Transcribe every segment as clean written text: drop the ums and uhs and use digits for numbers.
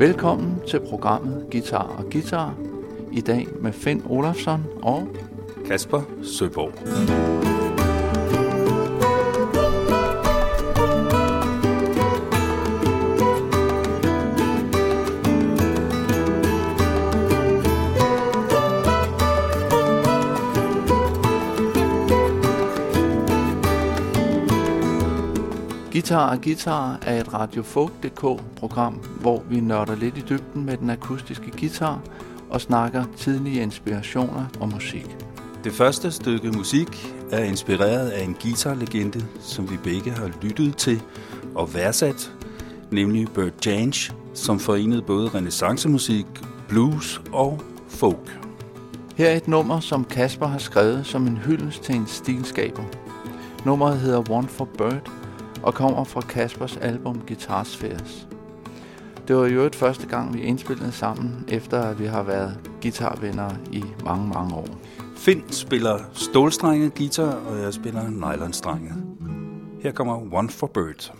Velkommen til programmet Guitar og Guitar, i dag med Finn Olafsson og Kasper Søborg. Guitar og Guitar er et RadioFolk.dk-program, hvor vi nørder lidt i dybden med den akustiske guitar og snakker tidlige inspirationer og musik. Det første stykke musik er inspireret af en guitarlegende, som vi begge har lyttet til og værdsat, nemlig Bert Jansch, som forenede både renæssancemusik, blues og folk. Her er et nummer, som Kasper har skrevet som en hyldest til en stilskaber. Nummeret hedder One for Bert og kommer fra Kaspers album Guitarsfæres. Det var jo første gang, vi indspillede sammen, efter at vi har været guitarvenner i mange, mange år. Finn spiller stålstrenget guitar, og jeg spiller nylonstrenget. Her kommer One for Bert.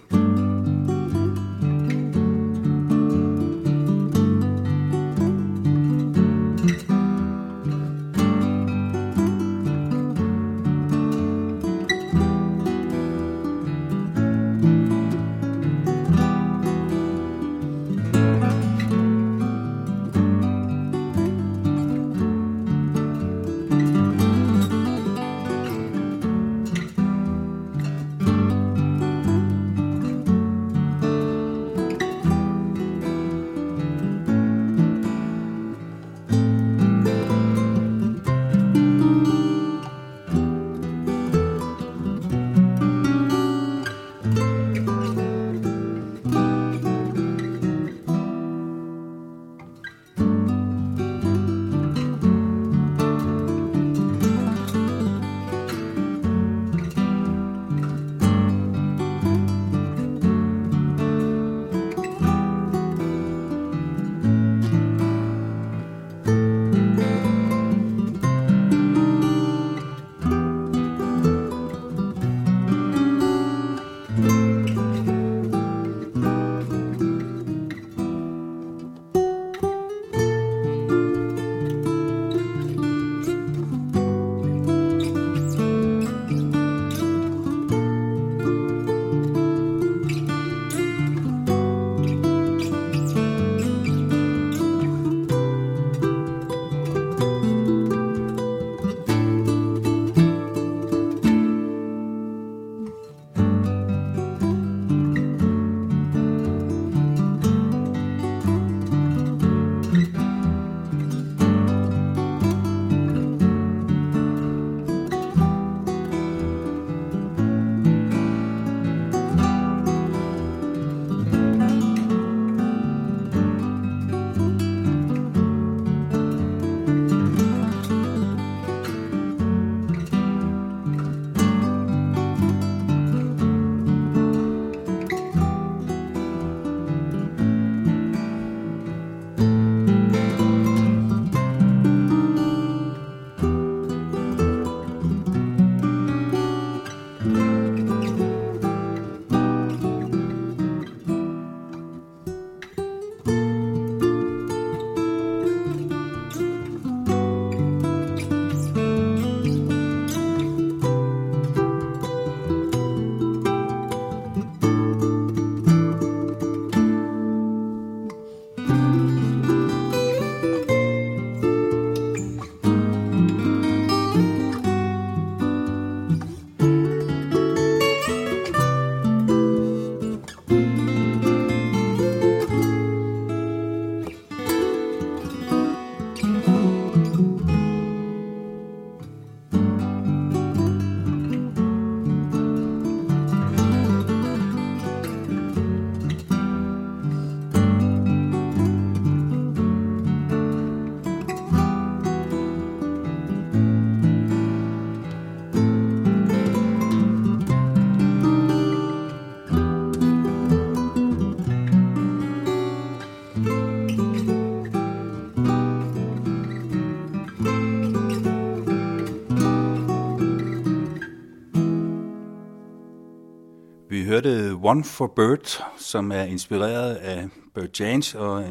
hørte One for Bert, som er inspireret af Bert Jansch, og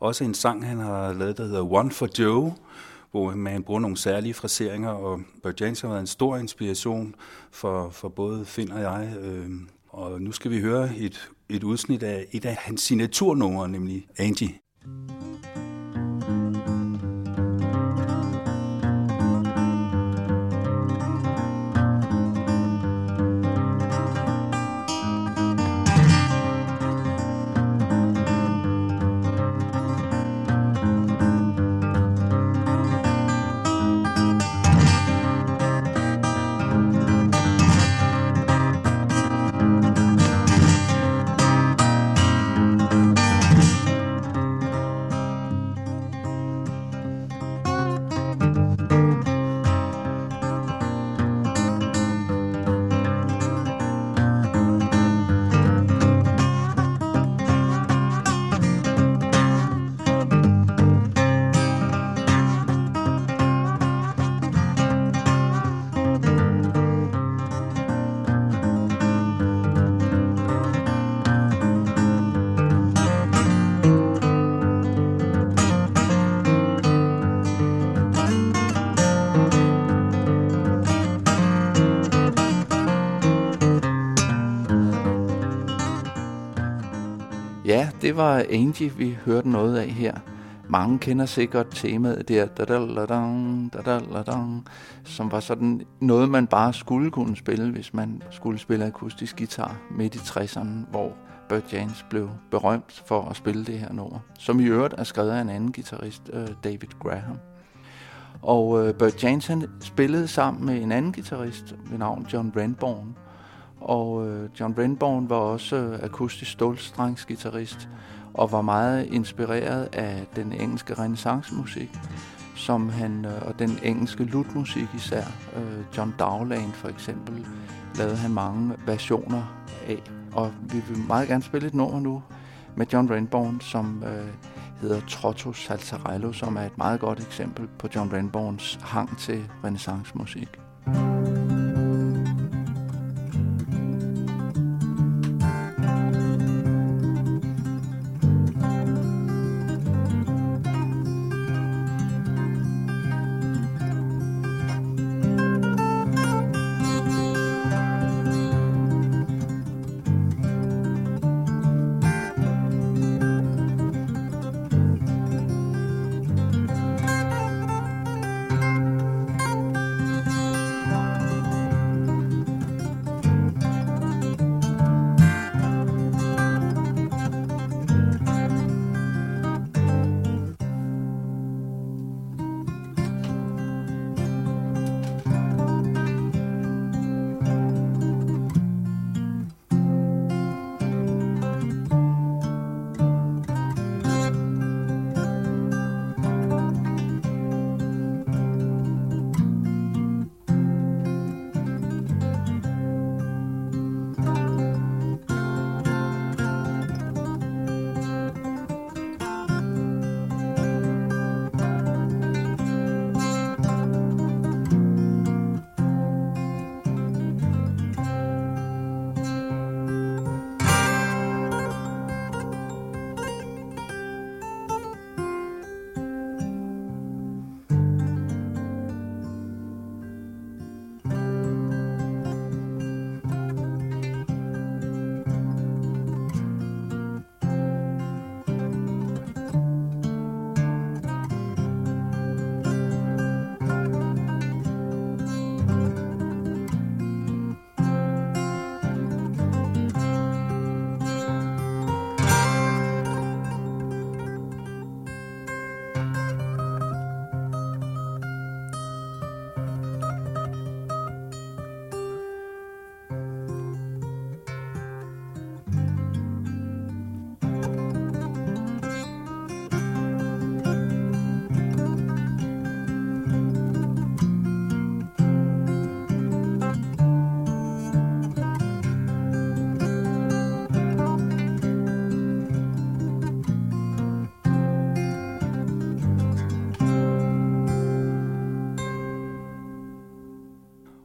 også en sang, han har lavet, der hedder One for Joe, hvor man bruger nogle særlige fraseringer, og Bert Jansch har været en stor inspiration for både Finn og jeg. Og nu skal vi høre et udsnit af et af hans signaturnumre, nemlig Angie. Ja, det var Angie, vi hørte noget af her. Mange kender sikkert temaet der, som var sådan noget, man bare skulle kunne spille, hvis man skulle spille akustisk guitar midt i 60'erne, hvor Bert Jansch blev berømt for at spille det her nummer, som i øvrigt er skrevet af en anden guitarist, David Graham. Og Bert Jansch, han spillede sammen med en anden guitarist ved navn John Renbourn, og John Renbourn var også akustisk stålstrengsguitarist og var meget inspireret af den engelske renaissancemusik, som han og den engelske lutmusik især, John Dowland for eksempel, lavede han mange versioner af. Og vi vil meget gerne spille et nummer nu med John Renbourn, som hedder Trotto Saltarello, som er et meget godt eksempel på John Renbourns hang til renaissancemusik.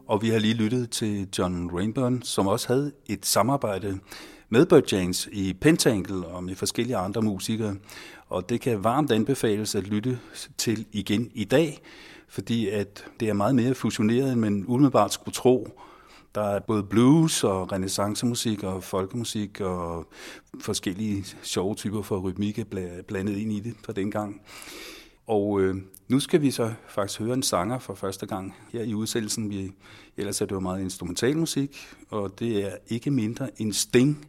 Og vi har lige lyttet til John Renbourn, som også havde et samarbejde med Bert Jansch i Pentangle og med forskellige andre musikere. Og det kan varmt anbefales at lytte til igen i dag, fordi at det er meget mere fusioneret, end man umiddelbart skulle tro. Der er både blues og renaissancemusik og folkemusik og forskellige sjove typer for rytmik blandet ind i det fra dengang. Og nu skal vi så faktisk høre en sanger for første gang her i udsendelsen. Ellers er det jo meget instrumental musik, og det er ikke mindre en Sting,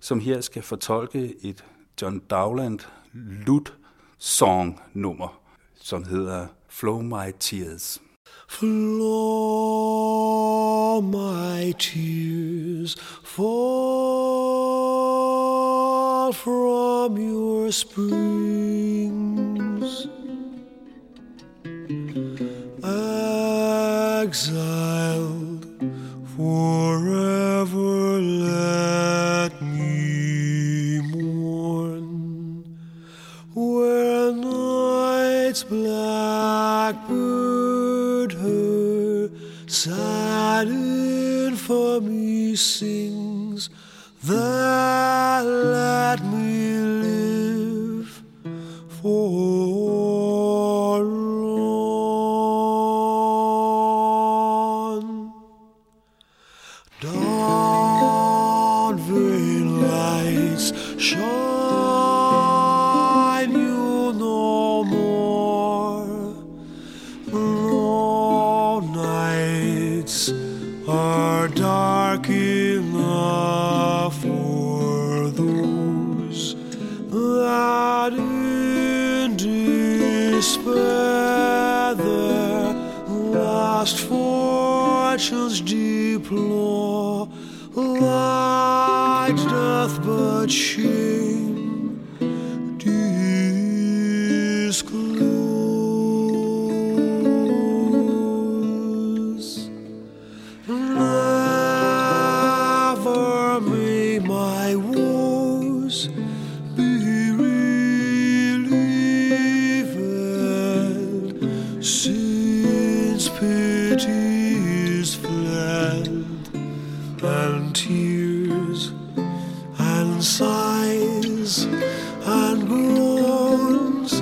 som her skal fortolke et John Dowland lut song nummer, som hedder Flow My Tears. Flow my tears, fall from your springs. Exiled forever, let me mourn where night's black bird her sad infamy sings. That let me live for. Shine you no more, no nights are dark enough for those that in despair their last fortunes deplore. Light doth but shame disclose. Never may my woes be relieved, since pity is fled and tears and sighs and groans,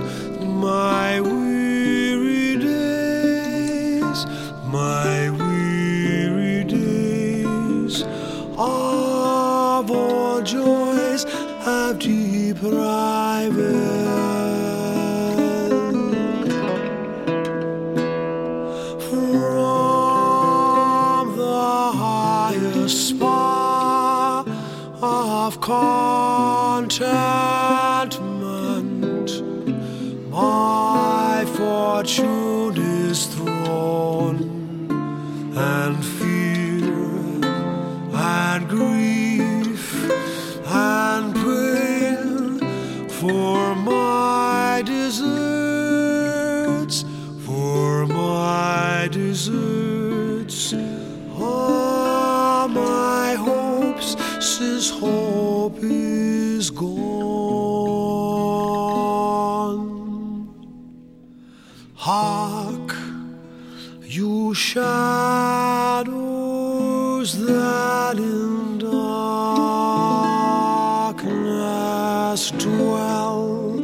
my weary days, my weary days of all joys have deprived. Contentment, my fortune is thrown, and fear and grief and pain for my deserts, for my deserts. All my hopes, since hope is gone. Hark, you shadows that in darkness dwell,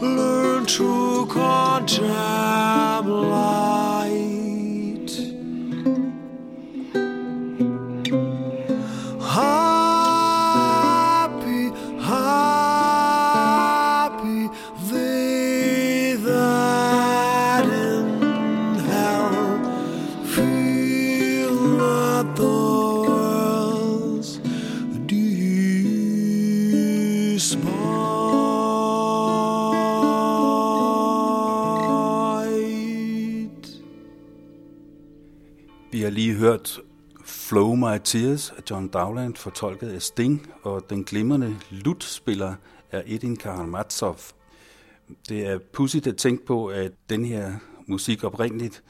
learn to contemplate light. Vi har lige hørt Flow My Tears af John Dowland, fortolket af Sting, og den glimrende lutspiller er Edin Karol Matsov. Det er pudsigt at tænke på, at den her musik oprindeligt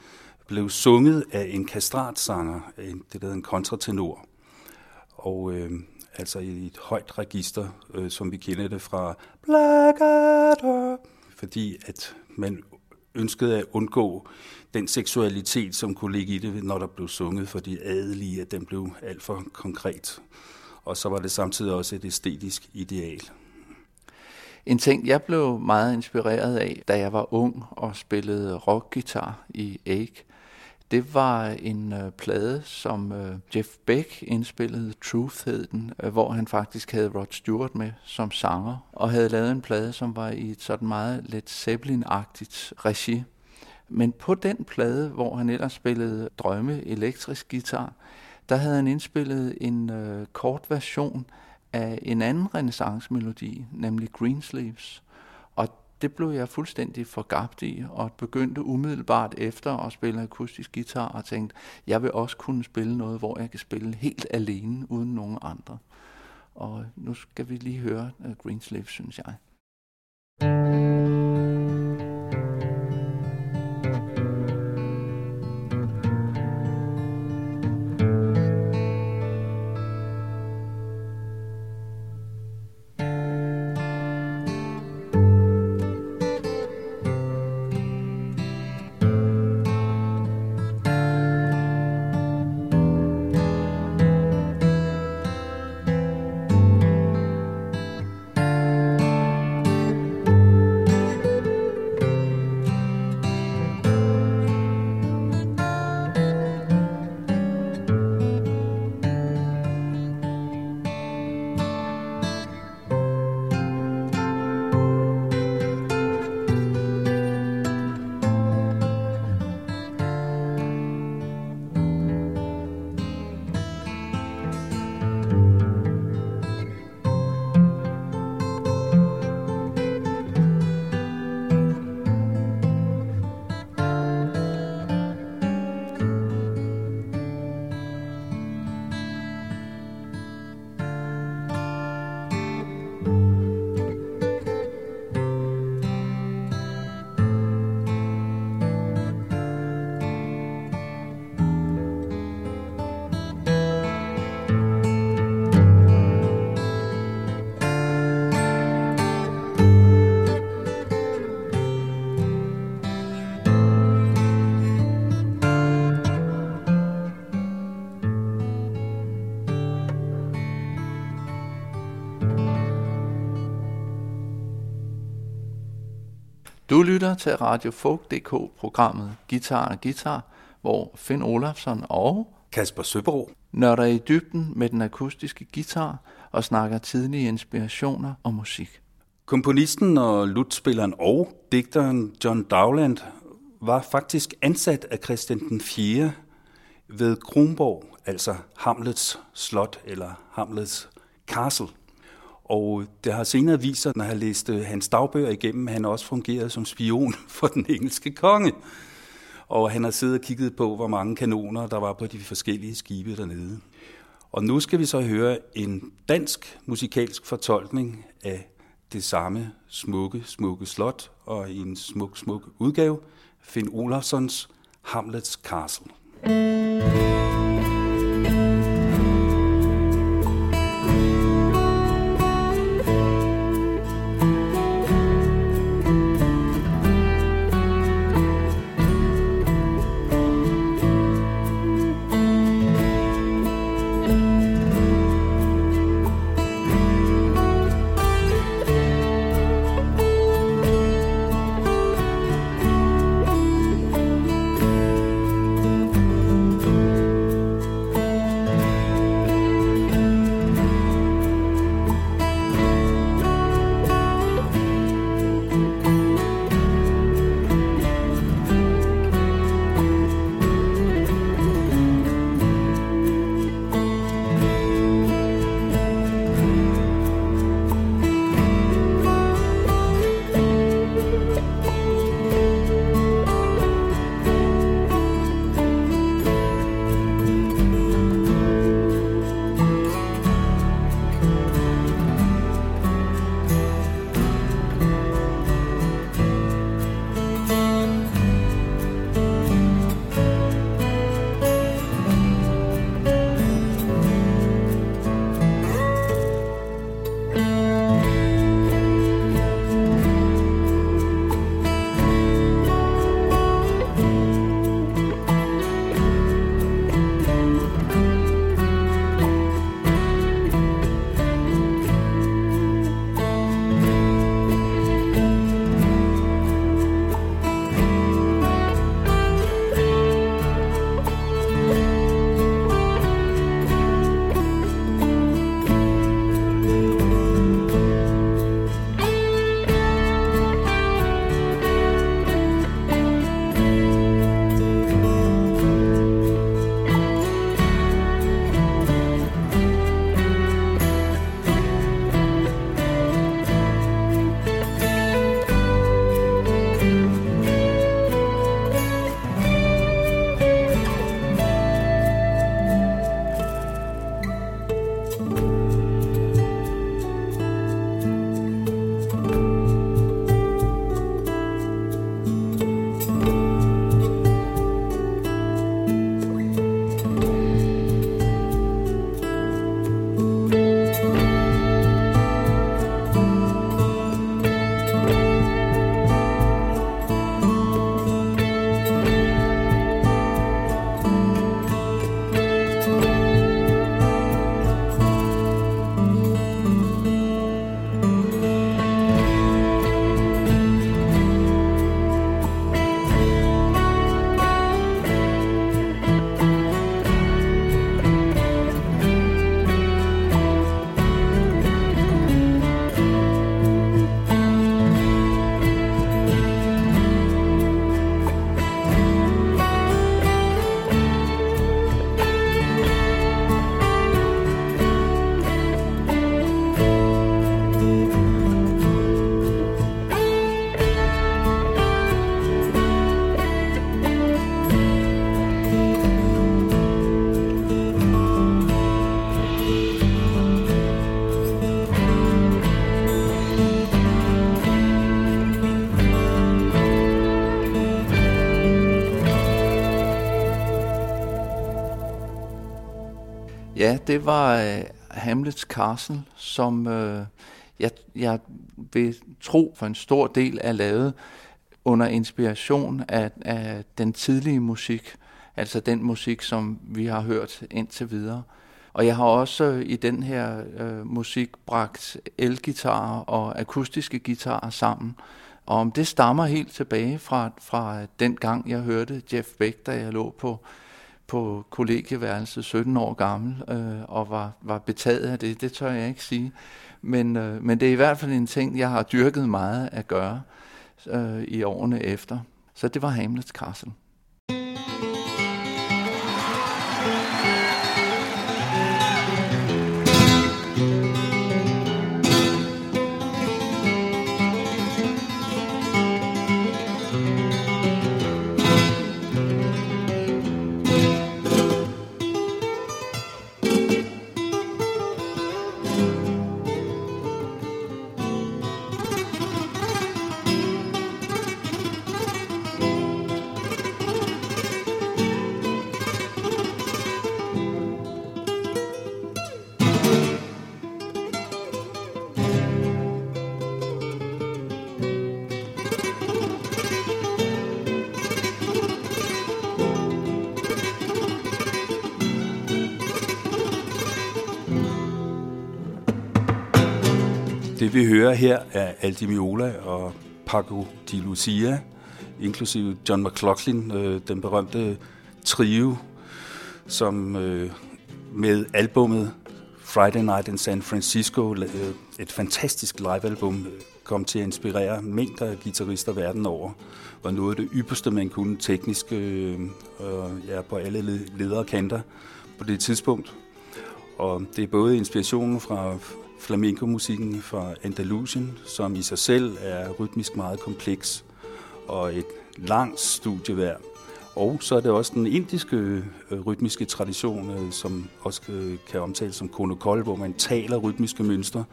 blev sunget af en kastratsanger, det hedder en kontratenor, og altså i et højt register, som vi kender det fra Blackadder, fordi at man ønskede at undgå den seksualitet, som kunne ligge i det, når der blev sunget for de adelige, at den blev alt for konkret. Og så var det samtidig også et æstetisk ideal. En ting, jeg blev meget inspireret af, da jeg var ung og spillede rockguitar i æg, det var en plade, som Jeff Beck indspillede, Truth hed den, hvor han faktisk havde Rod Stewart med som sanger, og havde lavet en plade, som var i et sådan meget Led Zeppelin-agtigt regi. Men på den plade, hvor han ellers spillede drømme elektrisk guitar, der havde han indspillet en kort version af en anden renæssancemelodi, nemlig Greensleeves. Det blev jeg fuldstændig forgabt i, og begyndte umiddelbart efter at spille akustisk guitar, og tænkte, jeg vil også kunne spille noget, hvor jeg kan spille helt alene, uden nogen andre. Og nu skal vi lige høre Greensleeves, synes jeg. Du lytter til RadioFolk.dk, programmet Guitar og Guitar, hvor Finn Olafsson og Kasper Søbro nørder i dybden med den akustiske guitar og snakker tidlige inspirationer og musik. Komponisten og lutspilleren og digteren John Dowland var faktisk ansat af Christian IV ved Kronborg, altså Hamlets slot eller Hamlets castle. Og det har senere vist sig, når han læste hans dagbøger igennem, han også fungerede som spion for den engelske konge. Og han har siddet og kigget på, hvor mange kanoner der var på de forskellige skibe dernede. Og nu skal vi så høre en dansk musikalsk fortolkning af det samme smukke, smukke slot og i en smuk, smuk udgave, Finn Olafssons Hamlets Castle. Ja, det var Hamlets Castle, som jeg vil tro for en stor del er lavet under inspiration af den tidlige musik, altså den musik, som vi har hørt indtil videre. Og jeg har også i den her musik bragt elgitarer og akustiske guitarer sammen. Og om det stammer helt tilbage fra den gang, jeg hørte Jeff Beck, da jeg lå på kollegieværelset 17 år gammel og var betaget af det. Det tør jeg ikke sige. Men det er i hvert fald en ting, jeg har dyrket meget at gøre i årene efter. Så det var Hamlets Castle. Det vi hører her er Al Di Meola og Paco de Lucia, inklusive John McLaughlin, den berømte trio, som med albummet Friday Night in San Francisco, et fantastisk livealbum, kom til at inspirere mængder af guitarister verden over. Var noget af det ypperste, man kunne teknisk på alle ledere kanter på det tidspunkt. Og det er både inspirationen fra flamenco-musikken fra Andalusien, som i sig selv er rytmisk meget kompleks og et langt studie værd. Og så er det også den indiske rytmiske tradition, som også kan omtales som konokol, hvor man taler rytmiske mønstre,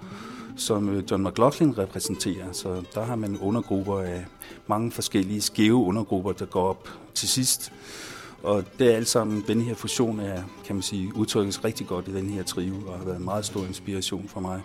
som John McLaughlin repræsenterer. Så der har man undergrupper af mange forskellige skæve undergrupper, der går op til sidst. Og det er alt sammen, den her fusion er, kan man sige, udtrykkes rigtig godt i den her trio, og har været en meget stor inspiration for mig.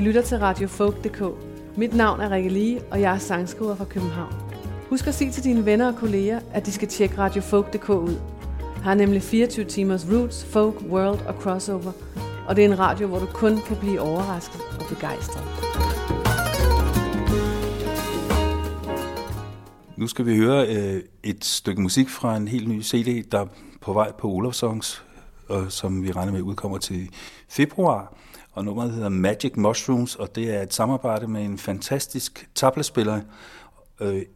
Du lytter til RadioFolk.dk. Mit navn er Rikke Lee, og jeg er sangskriver fra København. Husk at sige til dine venner og kolleger, at de skal tjekke RadioFolk.dk ud. Har nemlig 24 timers roots, folk, world og crossover, og det er en radio, hvor du kun kan blive overrasket og begejstret. Nu skal vi høre et stykke musik fra en helt ny CD, der er på vej på Olaf Songs, og som vi regner med udkommer til februar. Og nummeret hedder Magic Mushrooms, og det er et samarbejde med en fantastisk tablaspiller,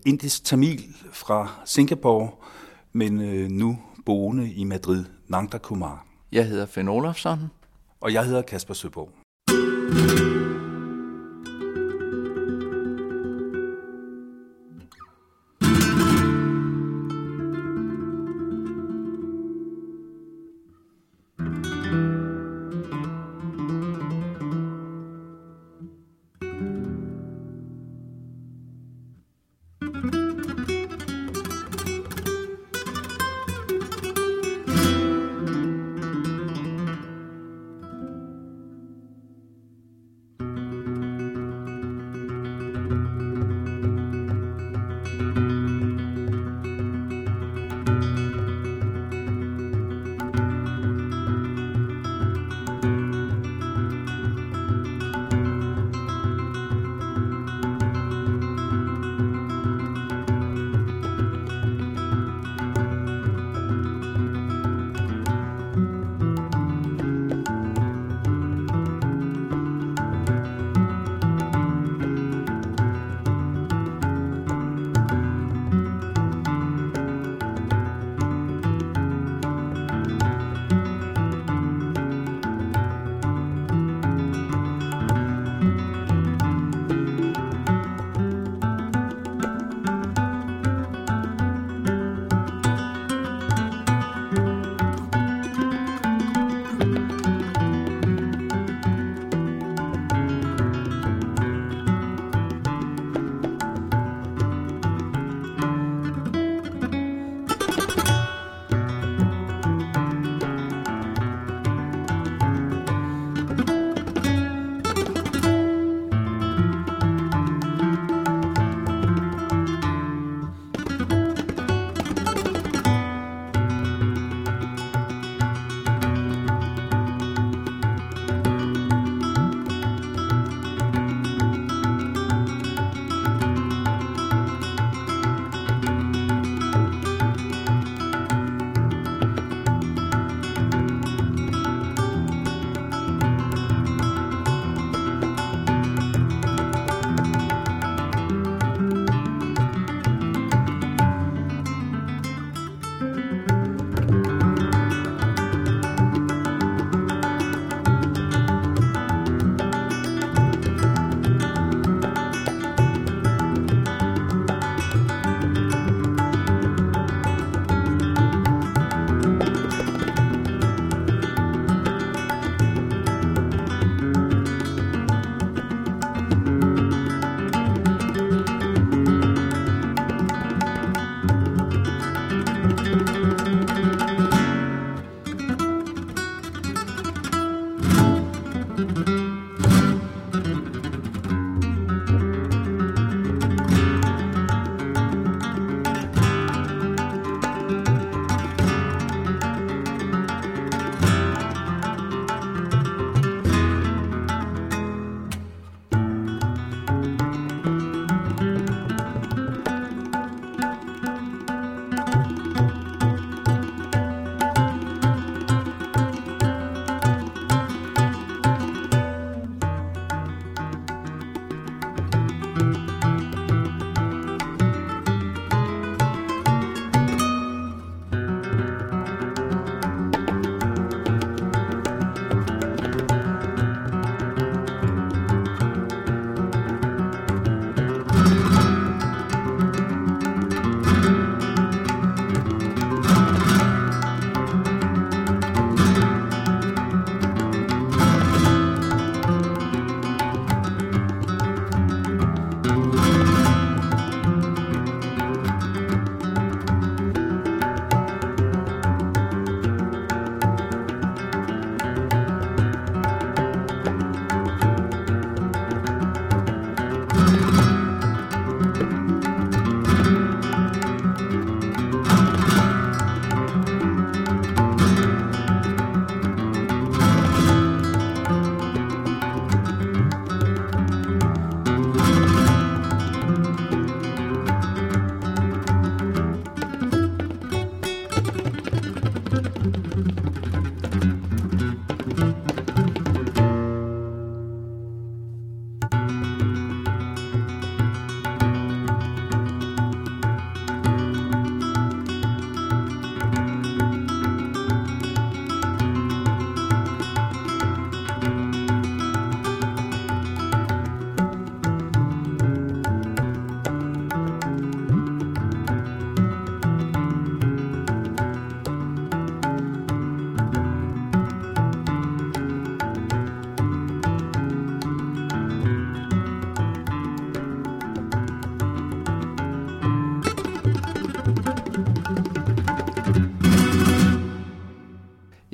indisk-tamil fra Singapore, men nu boende i Madrid, Nandakumar. Jeg hedder Finn Olofsson. Og jeg hedder Kasper Søborg.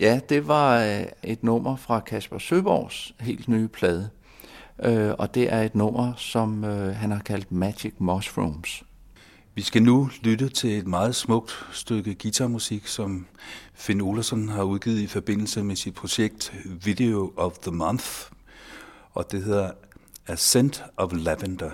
Ja, det var et nummer fra Kasper Søborgs helt nye plade, og det er et nummer, som han har kaldt Magic Mushrooms. Vi skal nu lytte til et meget smukt stykke guitarmusik, som Finn Olesen har udgivet i forbindelse med sit projekt Video of the Month, og det hedder Ascent of Lavender.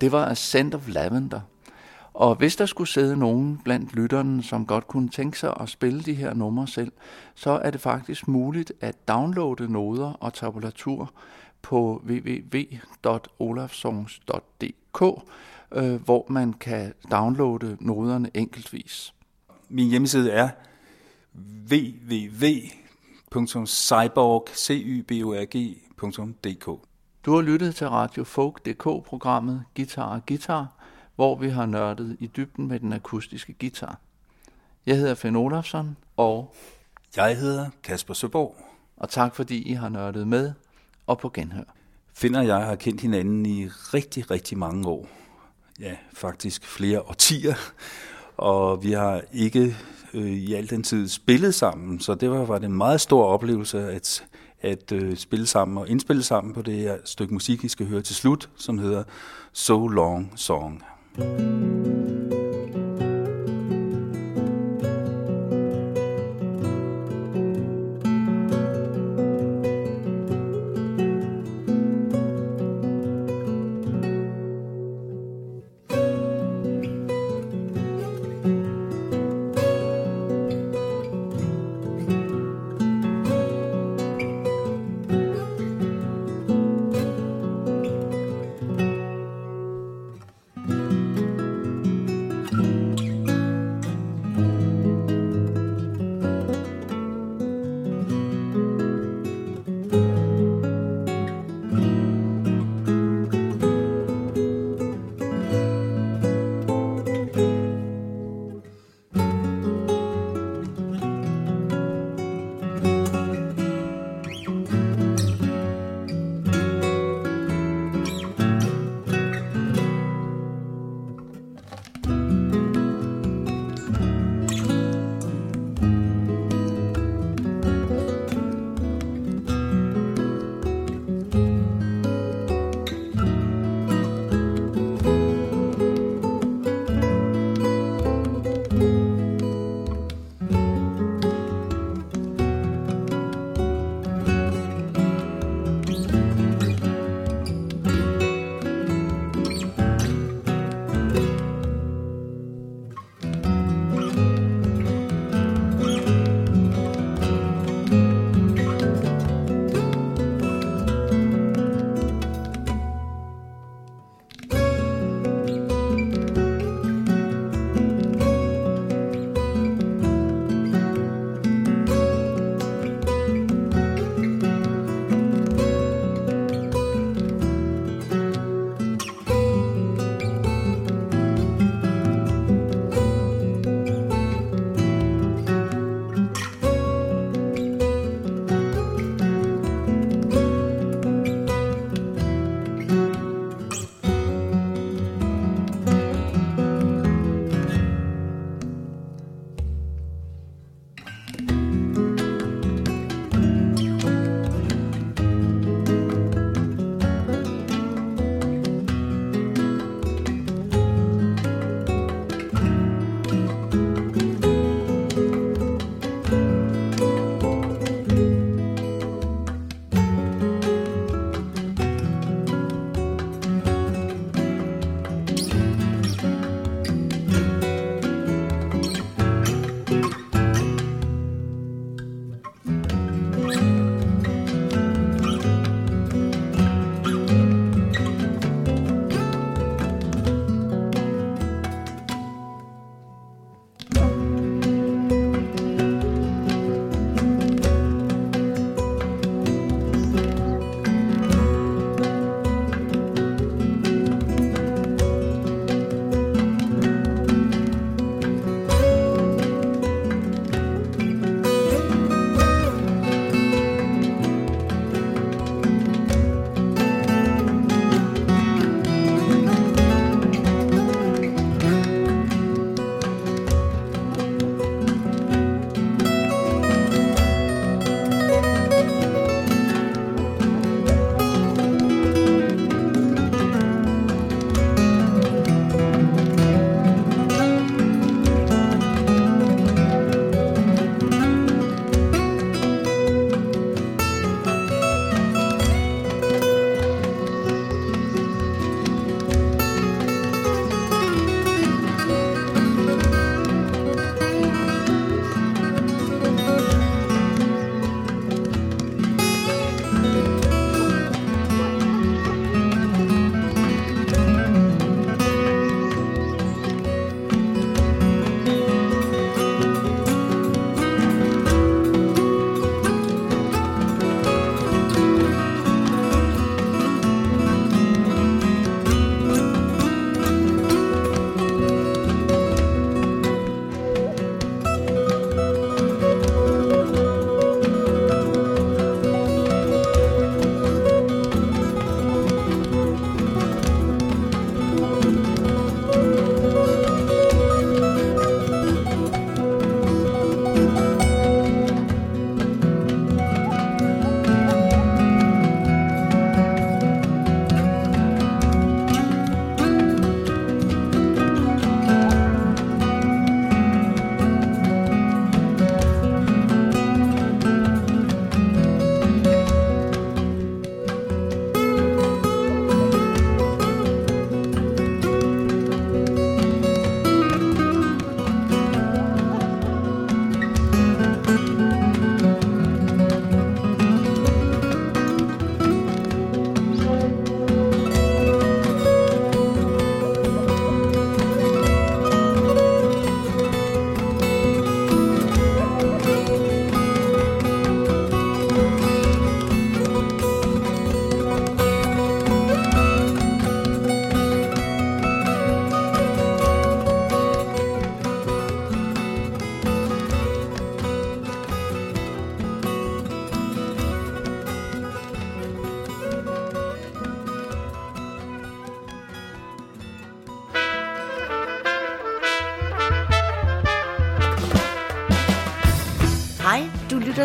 Det var Ascent of Lavender, og hvis der skulle sidde nogen blandt lytterne, som godt kunne tænke sig at spille de her numre selv, så er det faktisk muligt at downloade noder og tabulatur på www.olafsongs.dk, hvor man kan downloade noderne enkeltvis. Min hjemmeside er www.cyborg.dk. Du har lyttet til RadioFolk.dk-programmet Guitar og Guitar, hvor vi har nørdet i dybden med den akustiske guitar. Jeg hedder Finn Olafsson, og jeg hedder Kasper Søborg. Og tak fordi I har nørdet med, og på genhør. Finn og jeg har kendt hinanden i rigtig, rigtig mange år. Ja, faktisk flere årtier. Og vi har ikke i al den tid spillet sammen, så det var en meget stor oplevelse at spille sammen og indspille sammen på det her stykke musik, I skal høre til slut, som hedder So Long Song.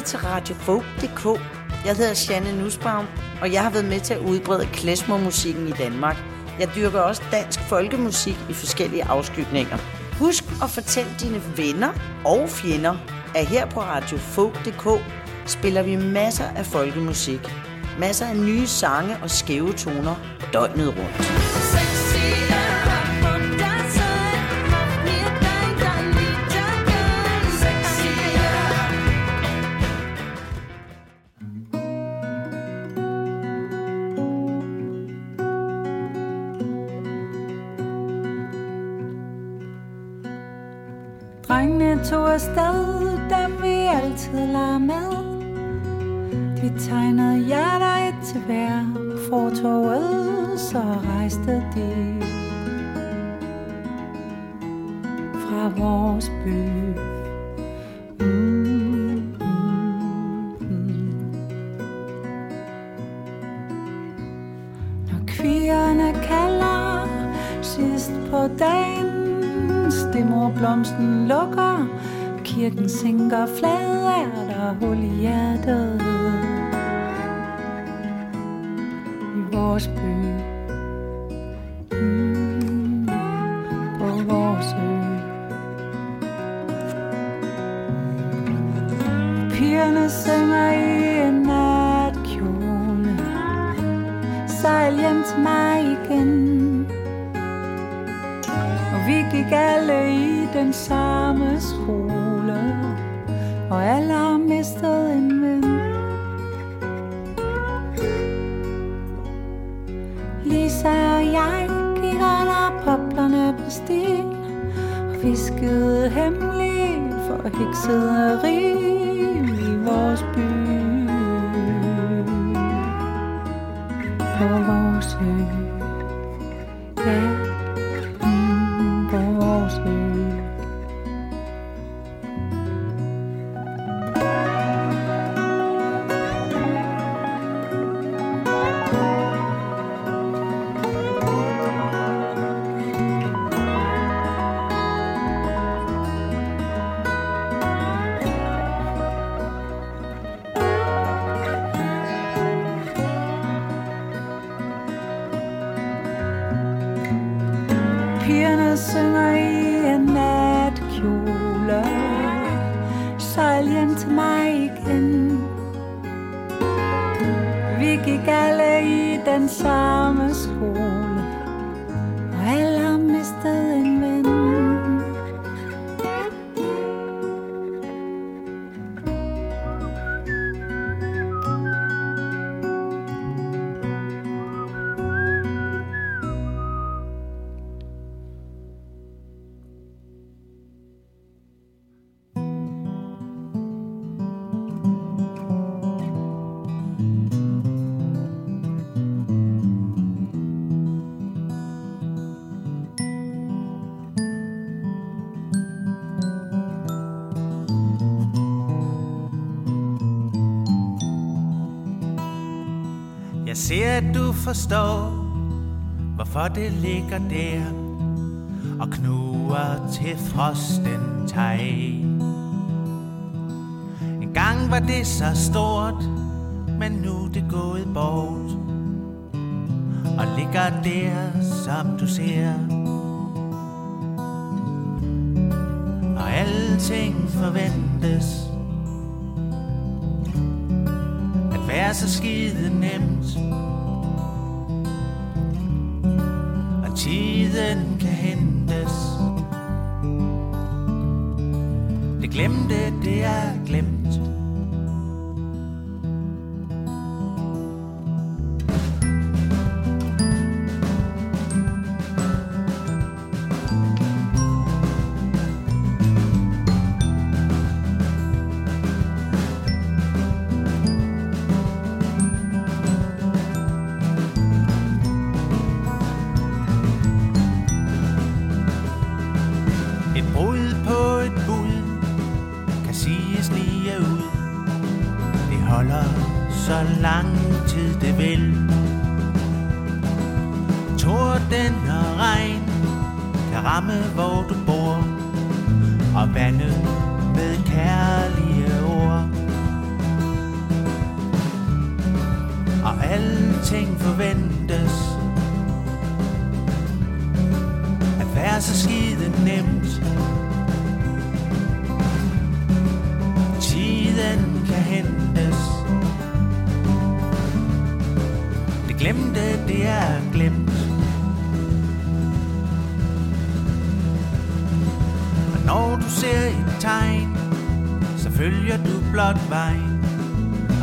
til RadioFolk.dk. Jeg hedder Shanne Nusbaum, og jeg har været med til at udbrede klezmermusikken i Danmark. Jeg dyrker også dansk folkemusik i forskellige afskygninger. Husk at fortælle dine venner og fjender, at her på RadioFolk.dk spiller vi masser af folkemusik. Masser af nye sange og skæve toner døgnet rundt. Drengene tog afsted, dem vi altid lader med. De tegnede hjerter et til hver på fortovet, så rejste de fra vores by. Når kvierne kalder sidst på dagen, stemmerblomsten lukker, kirken sænker flad, er der hul i hjertet i vores by, på vores ø. Pigerne synger i en natkjole, sejl hjem til mig igen. Vi gik alle i den samme skole, og alle har mistet en ven. Lisa og jeg gik under poplerne på stien, og viskede hemmeligt for heksede rim i vores by, på vores ø. Ja. Jeg ser, at du forstår, hvorfor det ligger der og knuger til frosten tag. En gang var det så stort, men nu det gået bort og ligger der, som du ser. Og alting forventes at være så skide nemt, og tiden kan hentes. Det glemte, det er glemt. Og vandet med kærlige ord. alting forventes, at være så skide nemt. Tiden kan hentes, det glemte, det er glemt. Og når du ser et tegn, så følger du blot vejen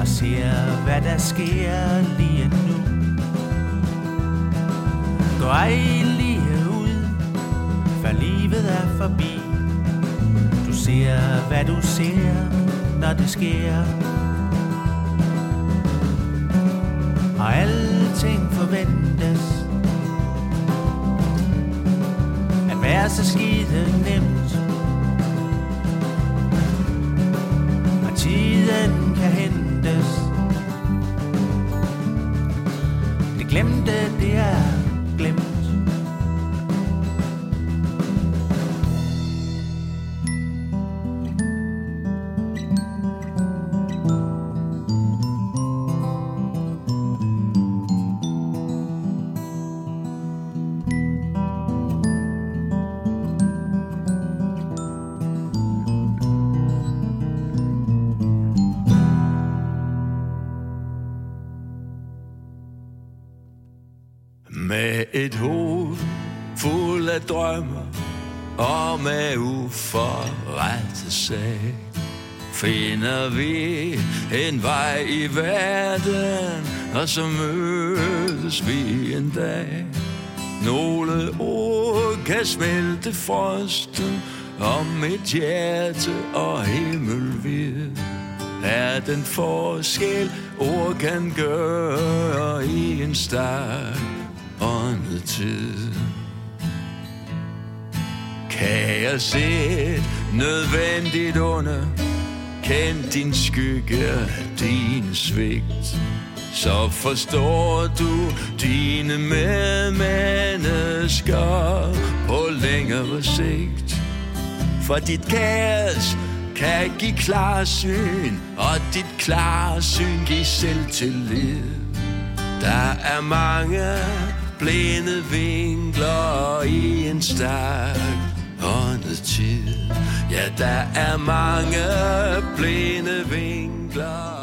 og ser, hvad der sker lige nu. Gå ej lige ud, før livet er forbi. Du ser, hvad du ser, når det sker. Og alting forventes, at være så skide nemt. Og tiden kan hente, det glemte, det er glemt. Et hoved fuld af drømmer og med uforrettet sag finder vi en vej i verden, og så mødes vi en dag. Nogle ord kan smelte frosten om et hjerte og himmelvid. Er den forskel ord kan gøre i en start åndetid. Kan jeg se nødvendigt under, kend din skygge, din svigt, så forstår du dine medmennesker på længere sigt. For dit kaos kan give klarsyn, og dit klarsyn giver selvtillid. Der er mange blinde vinkler i en stærk åndetid. Ja, der er mange blinde vinkler.